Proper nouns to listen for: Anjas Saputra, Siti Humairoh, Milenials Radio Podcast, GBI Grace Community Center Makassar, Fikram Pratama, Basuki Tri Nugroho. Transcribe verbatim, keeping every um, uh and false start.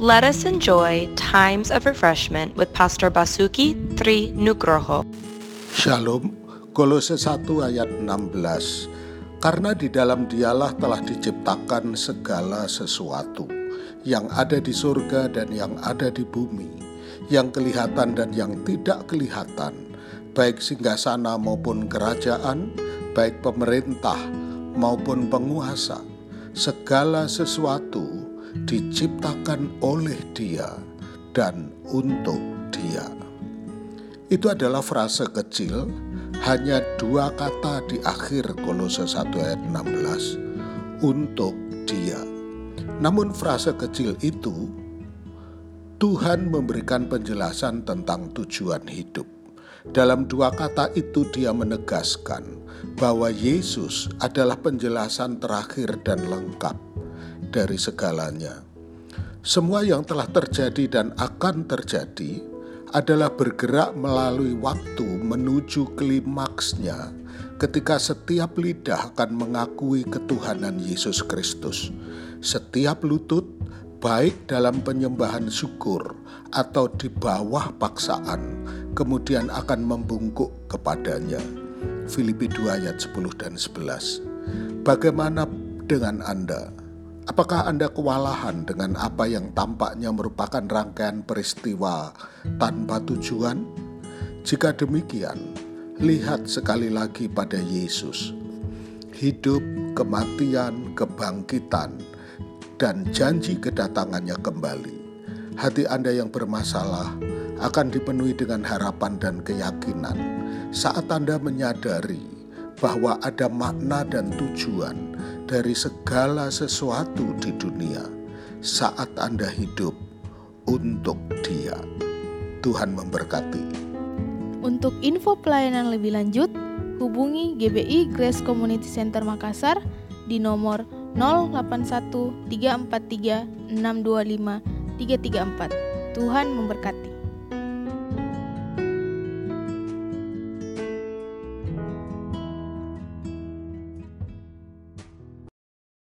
Let us enjoy times of refreshment with Pastor Basuki Tri Nugroho. Shalom, Kolose satu ayat enam belas. Karena di dalam dialah telah diciptakan segala sesuatu, yang ada di surga dan yang ada di bumi, yang kelihatan dan yang tidak kelihatan, baik singgasana maupun kerajaan, baik pemerintah maupun penguasa. Segala sesuatu diciptakan oleh Dia dan untuk Dia. Itu adalah frase kecil, hanya dua kata di akhir Kolose satu ayat enam belas, untuk Dia. Namun frase kecil itu, Tuhan memberikan penjelasan tentang tujuan hidup. Dalam dua kata itu Dia menegaskan bahwa Yesus adalah penjelasan terakhir dan lengkap dari segalanya. Semua yang telah terjadi dan akan terjadi adalah bergerak melalui waktu menuju klimaksnya, ketika setiap lidah akan mengakui ketuhanan Yesus Kristus. Setiap lutut, baik dalam penyembahan syukur atau di bawah paksaan, kemudian akan membungkuk kepadanya. Filipi dua ayat sepuluh dan sebelas. Bagaimana dengan Anda? Apakah Anda kewalahan dengan apa yang tampaknya merupakan rangkaian peristiwa tanpa tujuan? Jika demikian, lihat sekali lagi pada Yesus. Hidup, kematian, kebangkitan, dan janji kedatangannya kembali. Hati Anda yang bermasalah akan dipenuhi dengan harapan dan keyakinan saat Anda menyadari bahwa ada makna dan tujuan dari segala sesuatu di dunia saat Anda hidup untuk Dia. Tuhan memberkati. Untuk info pelayanan lebih lanjut, hubungi G B I Grace Community Center Makassar di nomor nol delapan satu tiga empat tiga enam dua lima tiga tiga empat. Tuhan memberkati.